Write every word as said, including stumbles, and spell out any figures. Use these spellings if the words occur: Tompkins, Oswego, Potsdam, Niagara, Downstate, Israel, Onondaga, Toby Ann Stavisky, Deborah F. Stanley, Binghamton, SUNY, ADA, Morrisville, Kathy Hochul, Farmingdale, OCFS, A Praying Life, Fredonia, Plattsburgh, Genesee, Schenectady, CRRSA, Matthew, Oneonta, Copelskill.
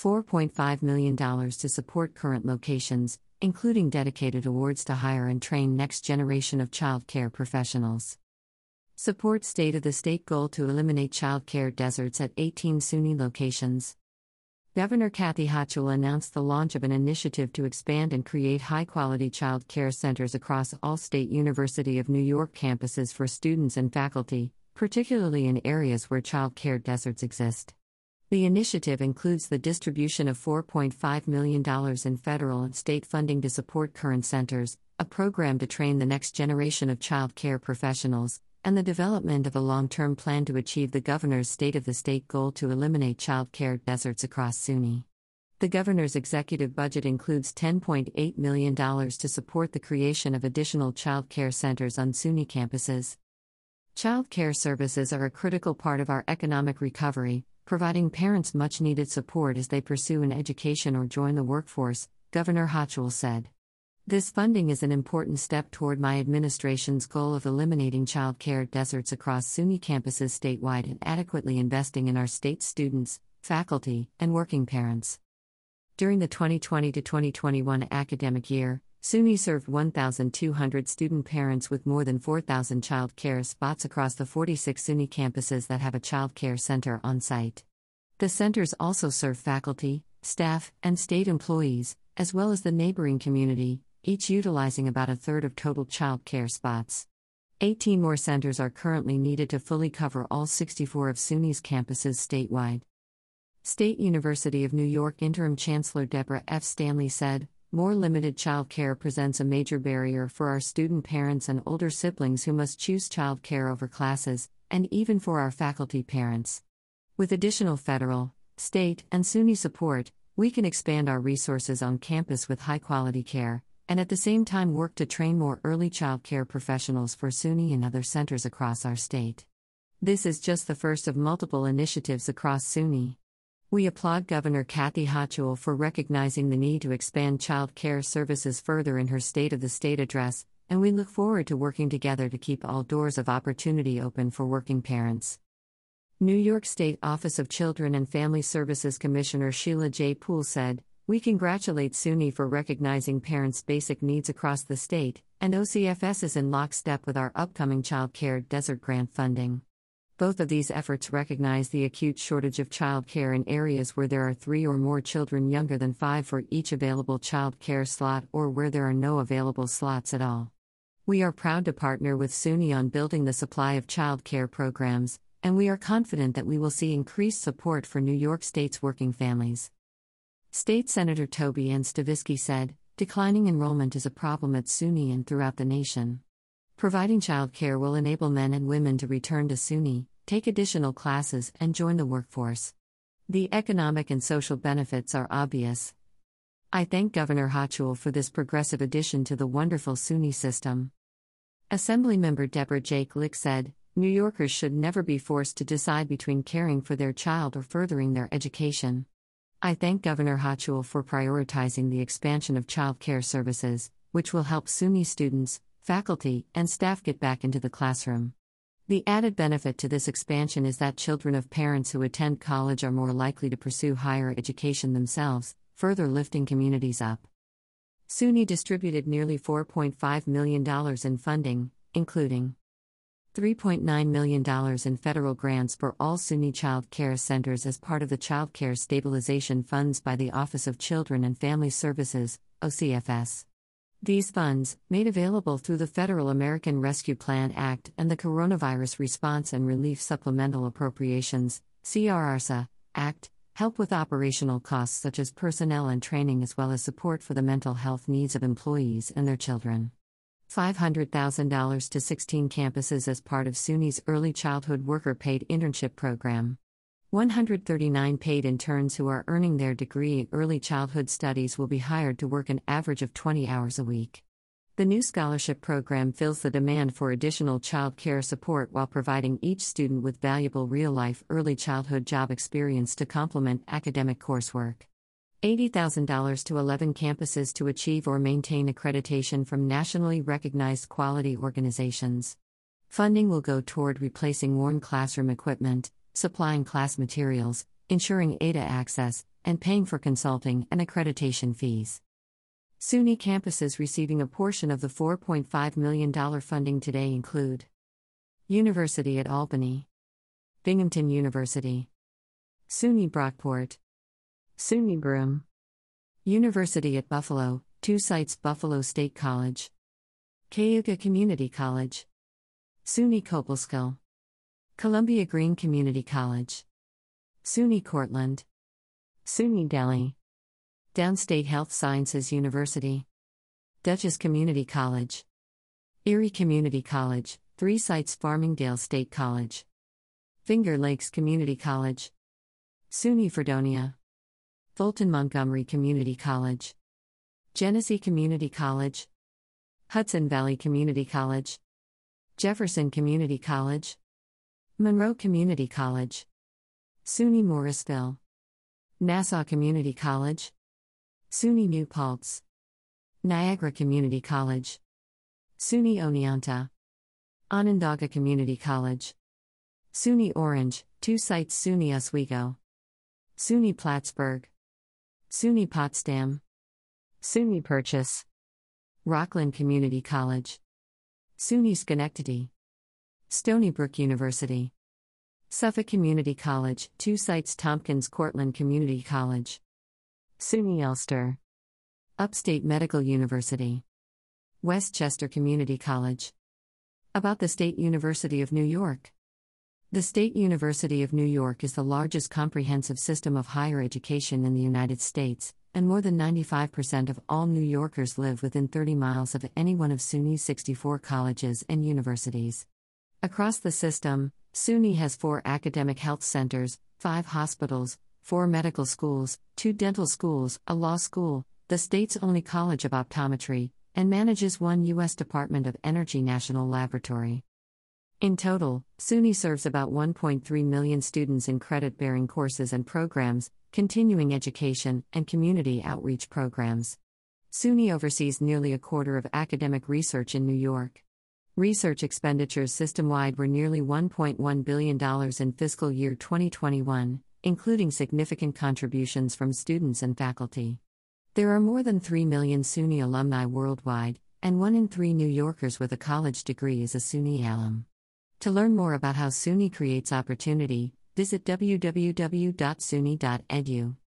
four point five million dollars to support current locations, including dedicated awards to hire and train next generation of child care professionals. Support state-of-the-state goal to eliminate child care deserts at eighteen SUNY locations. Governor Kathy Hochul announced the launch of an initiative to expand and create high-quality child care centers across all state University of New York campuses for students and faculty, particularly in areas where child care deserts exist. The initiative includes the distribution of four point five million dollars in federal and state funding to support current centers, a program to train the next generation of child care professionals, and the development of a long-term plan to achieve the governor's state-of-the-state goal to eliminate child care deserts across SUNY. The governor's executive budget includes ten point eight million dollars to support the creation of additional child care centers on SUNY campuses. Child care services are a critical part of our economic recovery, providing parents much-needed support as they pursue an education or join the workforce, Governor Hochul said. This funding is an important step toward my administration's goal of eliminating child care deserts across SUNY campuses statewide and adequately investing in our state's students, faculty, and working parents. During the twenty twenty to twenty twenty-one academic year, SUNY served one thousand two hundred student parents with more than four thousand child care spots across the forty-six SUNY campuses that have a child care center on site. The centers also serve faculty, staff, and state employees, as well as the neighboring community, each utilizing about a third of total child care spots. eighteen more centers are currently needed to fully cover all sixty-four of SUNY's campuses statewide. State University of New York Interim Chancellor Deborah F. Stanley said, "More limited child care presents a major barrier for our student parents and older siblings who must choose child care over classes, and even for our faculty parents. With additional federal, state, and SUNY support, we can expand our resources on campus with high-quality care, and at the same time work to train more early child care professionals for SUNY and other centers across our state. This is just the first of multiple initiatives across SUNY." We applaud Governor Kathy Hochul for recognizing the need to expand child care services further in her State of the State address, and we look forward to working together to keep all doors of opportunity open for working parents. New York State Office of Children and Family Services Commissioner Sheila J. Poole said, "We congratulate SUNY for recognizing parents' basic needs across the state, and O C F S is in lockstep with our upcoming Child Care Desert Grant funding. Both of these efforts recognize the acute shortage of child care in areas where there are three or more children younger than five for each available child care slot or where there are no available slots at all. We are proud to partner with SUNY on building the supply of child care programs, and we are confident that we will see increased support for New York State's working families." State Senator Toby Ann Stavisky said, "Declining enrollment is a problem at SUNY and throughout the nation. Providing childcare will enable men and women to return to SUNY, take additional classes, and join the workforce. The economic and social benefits are obvious. I thank Governor Hochul for this progressive addition to the wonderful SUNY system." Assemblymember Deborah Jake Lick said, "New Yorkers should never be forced to decide between caring for their child or furthering their education. I thank Governor Hochul for prioritizing the expansion of child care services, which will help SUNY students, faculty, and staff get back into the classroom. The added benefit to this expansion is that children of parents who attend college are more likely to pursue higher education themselves, further lifting communities up." SUNY distributed nearly four point five million dollars in funding, including three point nine million dollars in federal grants for all SUNY child care centers as part of the Child Care Stabilization Funds by the Office of Children and Family Services, O C F S. These funds, made available through the Federal American Rescue Plan Act and the Coronavirus Response and Relief Supplemental Appropriations, C R R S A, Act, help with operational costs such as personnel and training as well as support for the mental health needs of employees and their children. five hundred thousand dollars to sixteen campuses as part of SUNY's Early Childhood Worker Paid Internship Program. one hundred thirty-nine paid interns who are earning their degree in Early Childhood Studies will be hired to work an average of twenty hours a week. The new scholarship program fills the demand for additional child care support while providing each student with valuable real-life early childhood job experience to complement academic coursework. eighty thousand dollars to eleven campuses to achieve or maintain accreditation from nationally recognized quality organizations. Funding will go toward replacing worn classroom equipment, supplying class materials, ensuring A D A access, and paying for consulting and accreditation fees. SUNY campuses receiving a portion of the four point five million dollars funding today include University at Albany, Binghamton University, SUNY Brockport, SUNY Broome, University at Buffalo, two sites Buffalo State College, Cayuga Community College, SUNY Copelskill, Columbia Green Community College, SUNY Cortland, SUNY Delhi, Downstate Health Sciences University, Dutchess Community College, Erie Community College, three sites Farmingdale State College, Finger Lakes Community College, SUNY Fredonia, Fulton Montgomery Community College, Genesee Community College, Hudson Valley Community College, Jefferson Community College, Monroe Community College, SUNY Morrisville, Nassau Community College, SUNY New Paltz, Niagara Community College, SUNY Oneonta, Onondaga Community College, SUNY Orange, two sites SUNY Oswego, SUNY Plattsburgh, SUNY Potsdam, SUNY Purchase, Rockland Community College, SUNY Schenectady, Stony Brook University, Suffolk Community College, two sites Tompkins Cortland Community College, SUNY Elster, Upstate Medical University, Westchester Community College. About the State University of New York. The State University of New York is the largest comprehensive system of higher education in the United States, and more than ninety-five percent of all New Yorkers live within thirty miles of any one of SUNY's sixty-four colleges and universities. Across the system, SUNY has four academic health centers, five hospitals, four medical schools, two dental schools, a law school, the state's only college of optometry, and manages one U S Department of Energy National Laboratory. In total, SUNY serves about one point three million students in credit-bearing courses and programs, continuing education, and community outreach programs. SUNY oversees nearly a quarter of academic research in New York. Research expenditures system-wide were nearly one point one billion dollars in fiscal year twenty twenty-one. Including significant contributions from students and faculty. There are more than three million SUNY alumni worldwide, and one in three New Yorkers with a college degree is a SUNY alum. To learn more about how SUNY creates opportunity, visit w w w dot suny dot e d u.